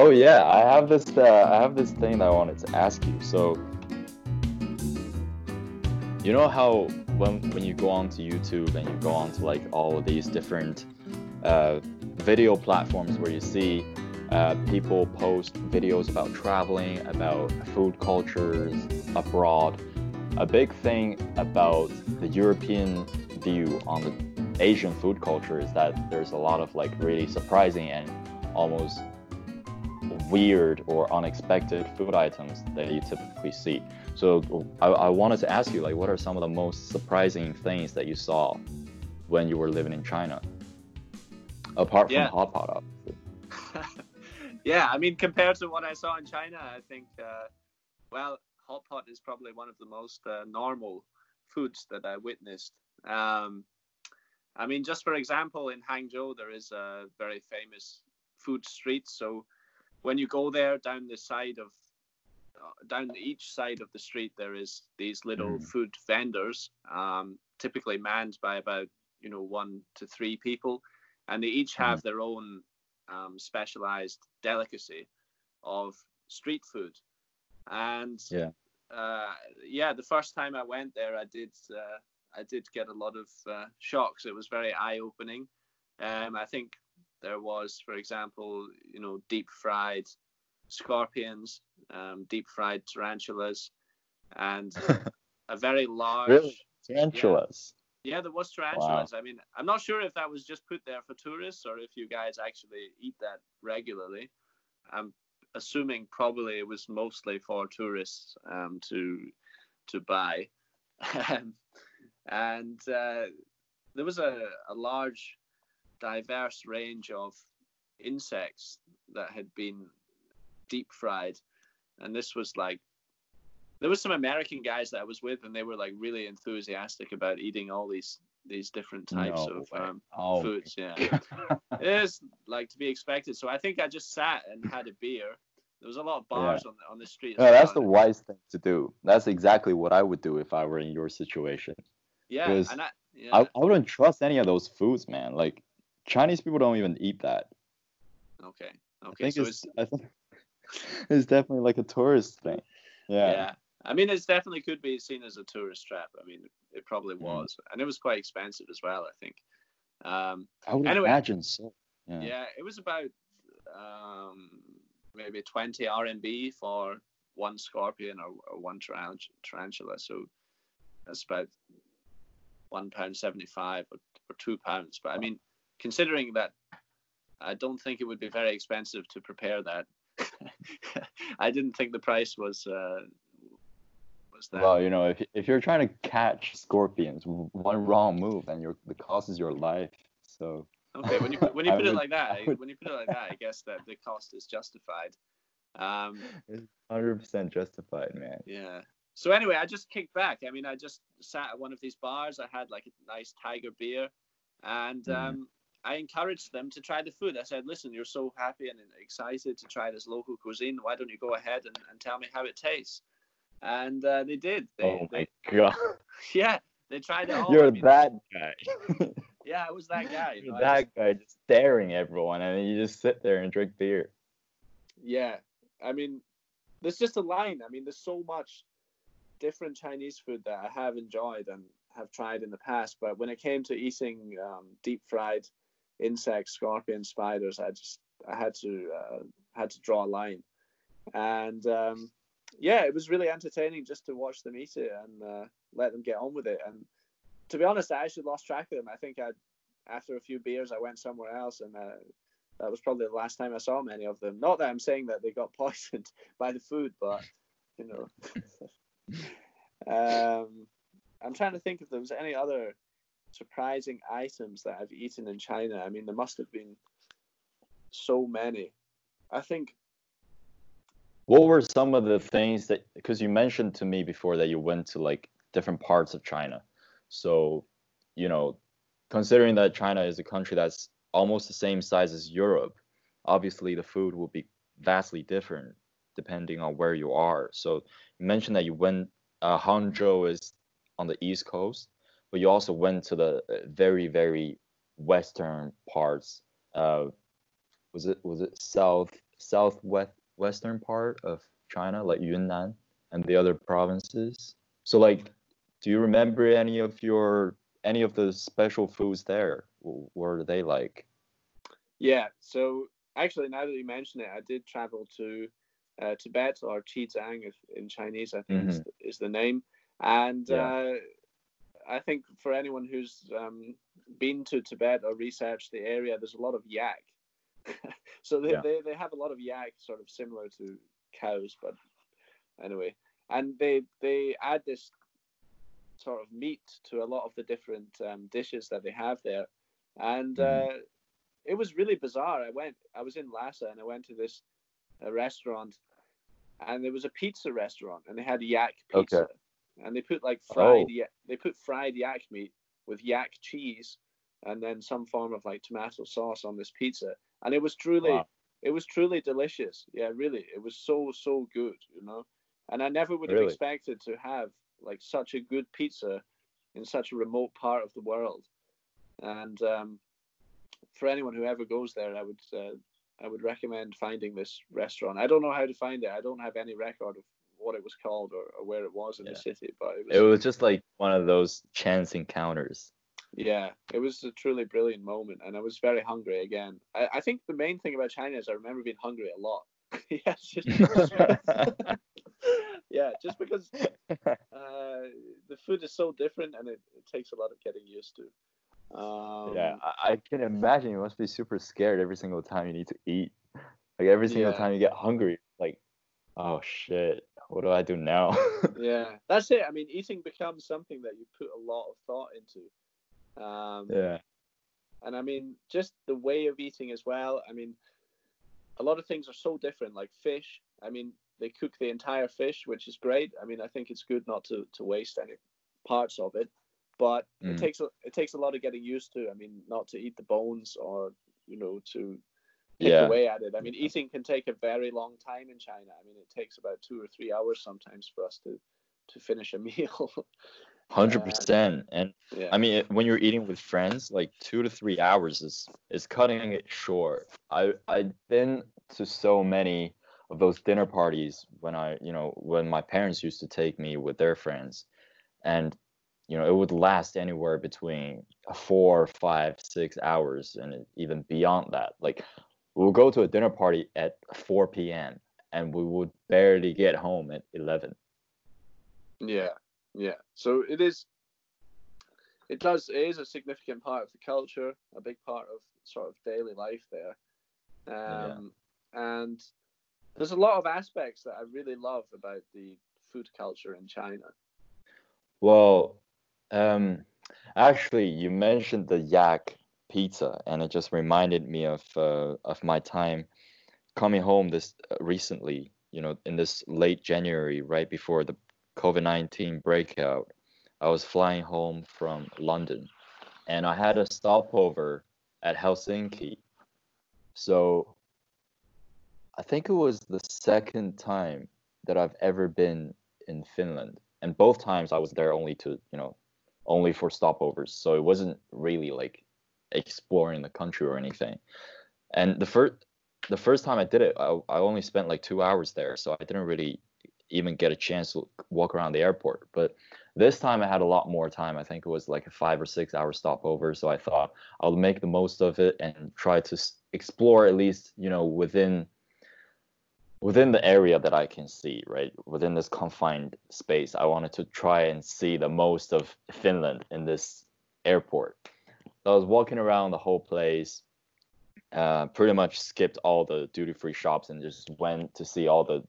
Oh yeah, I have this thing that I wanted to ask you. So, you know how when you go onto YouTube and you go onto like all of these different video platforms where you see people post videos about traveling, about food cultures abroad. A big thing about the European view on the Asian food culture is that there's a lot of like really surprising and almost weird or unexpected food items that you typically see. So I wanted to ask you, like, what are some of the most surprising things that you saw when you were living in China? Apart from hot pot, obviously. Yeah, I mean, compared to what I saw in China, I think, hot pot is probably one of the most normal foods that I witnessed. I mean, just for example, in Hangzhou, there is a very famous food street. So when you go there, down each side of the street, there is these little food vendors, typically manned by about, 1 to 3 people. And they each have their own specialized delicacy of street food. And the first time I went there, I did get a lot of shocks. It was very eye-opening. I think there was, for example, deep-fried scorpions, deep-fried tarantulas, and a very large... Really? Tarantulas? Yeah, there was tarantulas. Wow. I mean, I'm not sure if that was just put there for tourists or if you guys actually eat that regularly. I'm assuming probably it was mostly for tourists to buy. And there was a large, diverse range of insects that had been deep fried. And this was like, there was some American guys that I was with, and they were like really enthusiastic about eating all these different types of foods. Yeah, it is like to be expected. So I think I just sat and had a beer. There was a lot of bars on the street. Yeah, that's the wise thing to do. That's exactly what I would do if I were in your situation. Yeah, and I wouldn't trust any of those foods, man. Like Chinese people don't even eat that. Okay. I think it's definitely like a tourist thing. Yeah. I mean, it definitely could be seen as a tourist trap. I mean, it probably was. And it was quite expensive as well, I think. I would imagine so. Yeah, it was about maybe 20 RMB for one scorpion or one tarantula. So that's about £1.75 or £2. But I mean, considering that, I don't think it would be very expensive to prepare that. I didn't think the price was that. Well, if you're trying to catch scorpions, one wrong move and the cost is your life. So okay, when you put it like that, I guess that the cost is justified. It's 100% justified, man. Yeah. So anyway, I just kicked back. I mean, I just sat at one of these bars. I had like a nice tiger beer, and I encouraged them to try the food. I said, listen, you're so happy and excited to try this local cuisine. Why don't you go ahead and tell me how it tastes? And they did. Oh my God. Yeah, they tried it all. You're that guy. Yeah, I was that guy. You're that guy just staring at everyone, and then you just sit there and drink beer. Yeah, I mean, there's just a line. I mean, there's so much different Chinese food that I have enjoyed and have tried in the past. But when it came to eating deep-fried insects, scorpions, spiders, I had to draw a line. And it was really entertaining just to watch them eat it and let them get on with it. And to be honest, I actually lost track of them. I think after a few beers, I went somewhere else, and that was probably the last time I saw many of them. Not that I'm saying that they got poisoned by the food, but I'm trying to think if there was any other surprising items that I've eaten in China. I mean, there must have been so many. I think. What were some of the things that, because you mentioned to me before that you went to like different parts of China. So, considering that China is a country that's almost the same size as Europe, obviously the food will be vastly different depending on where you are. So you mentioned that you went, Hangzhou is on the East Coast, but you also went to the very, very western parts. Was it south southwestern part of China, like Yunnan and the other provinces. So like, do you remember any of the special foods there? What were they like? Yeah, so actually, now that you mention it, I did travel to Tibet, or Qitang in Chinese, I think, is the name. And I think for anyone who's been to Tibet or researched the area, there's a lot of yak. So they have a lot of yak, sort of similar to cows, but anyway. And they add this sort of meat to a lot of the different dishes that they have there. And it was really bizarre. I was in Lhasa, and I went to this restaurant, and there was a pizza restaurant, and they had yak pizza. Okay. And they put like fried yak meat with yak cheese, and then some form of like tomato sauce on this pizza. And it was truly, it was truly delicious. Yeah, really, it was so good, you know. And I never would have expected to have like such a good pizza in such a remote part of the world. And for anyone who ever goes there, I would recommend finding this restaurant. I don't know how to find it. I don't have any record of what it was called or where it was in the city, but it was just like one of those chance encounters. Yeah, it was a truly brilliant moment, and I was very hungry again. I think the main thing about China is I remember being hungry a lot. Just because the food is so different, and it takes a lot of getting used to. I can imagine you must be super scared every single time you need to eat. Like every single time you get hungry, like, oh shit, what do I do now? Yeah, that's it. I mean, eating becomes something that you put a lot of thought into. And I mean, just the way of eating as well. I mean, a lot of things are so different, like fish. I mean, they cook the entire fish, which is great. I mean, I think it's good not to waste any parts of it, but it takes a lot of getting used to. I mean, not to eat the bones or, you know, to pick away at it. I mean, eating can take a very long time in China. I mean, it takes about 2 or 3 hours sometimes for us to finish a meal. 100%. And I mean, when you're eating with friends, like 2 to 3 hours is cutting it short. I've been to so many of those dinner parties when my parents used to take me with their friends, and you know, it would last anywhere between 4, 5, 6 hours, and even beyond that. Like, we'll go to a dinner party at 4 p.m. and we would barely get home at 11. So it is a significant part of the culture, a big part of sort of daily life there. And there's a lot of aspects that I really love about the food culture in China. Well, actually, you mentioned the yak pizza, and it just reminded me of my time coming home this recently, you know, in this late January, right before the COVID-19 breakout. I was flying home from London, and I had a stopover at Helsinki. So I think it was the second time that I've ever been in Finland. And both times I was there only for stopovers. So it wasn't really like exploring the country or anything. And the first time I did it, I only spent like 2 hours there. So I didn't really even get a chance to walk around the airport. But this time I had a lot more time. I think it was like a 5 or 6 hour stopover. So I thought I'll make the most of it and try to explore at least, you know, within the area that I can see, right? Within this confined space, I wanted to try and see the most of Finland in this airport. So I was walking around the whole place, pretty much skipped all the duty-free shops and just went to see all the,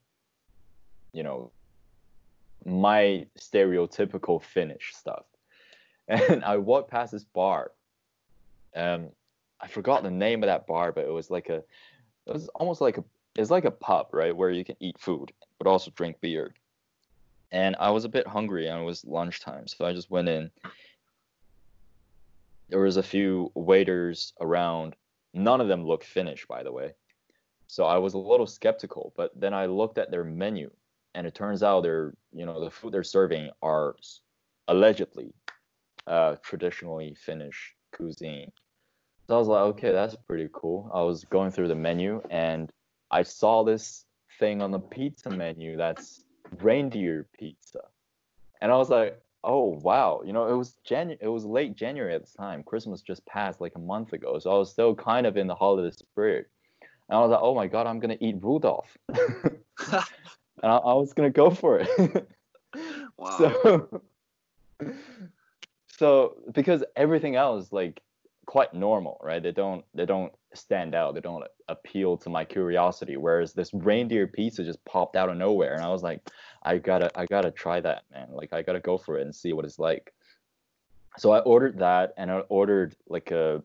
you know, my stereotypical Finnish stuff. And I walked past this bar. I forgot the name of that bar, but it's like a pub, right, where you can eat food, but also drink beer. And I was a bit hungry, and it was lunchtime, so I just went in. There was a few waiters around. None of them looked Finnish, by the way. So I was a little skeptical, but then I looked at their menu, and it turns out the food they're serving are allegedly traditionally Finnish cuisine. So I was like, okay, that's pretty cool. I was going through the menu, and I saw this thing on the pizza menu that's reindeer pizza. And I was like, oh, wow. You know, it was late January at the time. Christmas just passed like a month ago. So I was still kind of in the holiday spirit. And I was like, oh, my God, I'm going to eat Rudolph. And I was going to go for it. Wow. So because everything else, like, quite normal, right? They don't stand out. They don't appeal to my curiosity. Whereas this reindeer pizza just popped out of nowhere, and I was like, I gotta try that, man. Like, I gotta go for it and see what it's like. So I ordered that, and I ordered like a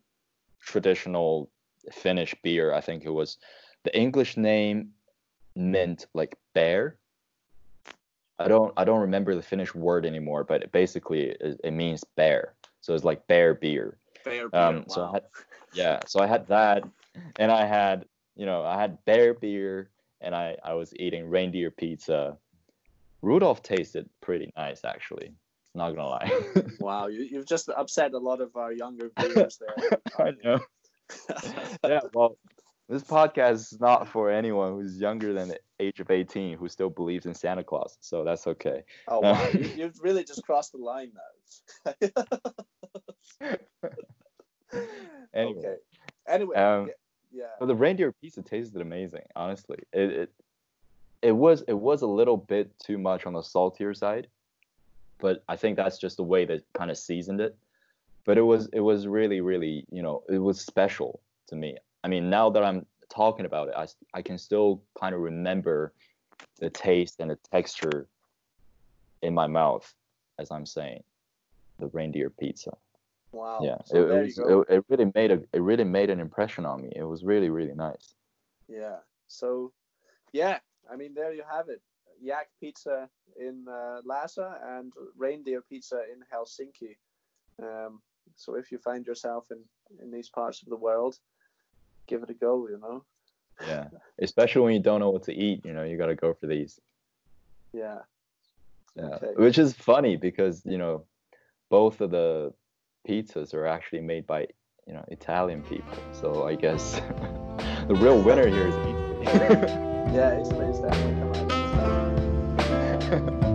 traditional Finnish beer. I think it was the English name meant like bear. I don't remember the Finnish word anymore, but it basically means bear. So it's like bear beer. Bear beer, wow. So I had that, and I had bear beer, and I was eating reindeer pizza. Rudolph tasted pretty nice, actually. Not gonna lie. Wow, you've just upset a lot of our younger viewers there. I know. Yeah, well, this podcast is not for anyone who's younger than the age of 18 who still believes in Santa Claus, so that's okay. Oh, wow, you've really just crossed the line now. Anyway. Okay. Anyway, yeah. But the reindeer pizza tasted amazing, honestly. It was a little bit too much on the saltier side, but I think that's just the way that kind of seasoned it. But it was really, really, you know, it was special to me. I mean, now that I'm talking about it, I can still kind of remember the taste and the texture in my mouth as I'm saying the reindeer pizza. Wow. Yeah, so it really made an impression on me. It was really, really nice. Yeah. So, yeah, I mean, there you have it. Yak pizza in Lhasa and reindeer pizza in Helsinki. So if you find yourself in these parts of the world, give it a go, you know. Yeah. Especially when you don't know what to eat, you know, you got to go for these. Yeah. Yeah. Okay. Which is funny because, you know, both of the pizzas are actually made by, you know, Italian people. So I guess the real winner here is Italy. Yeah, it's nice to have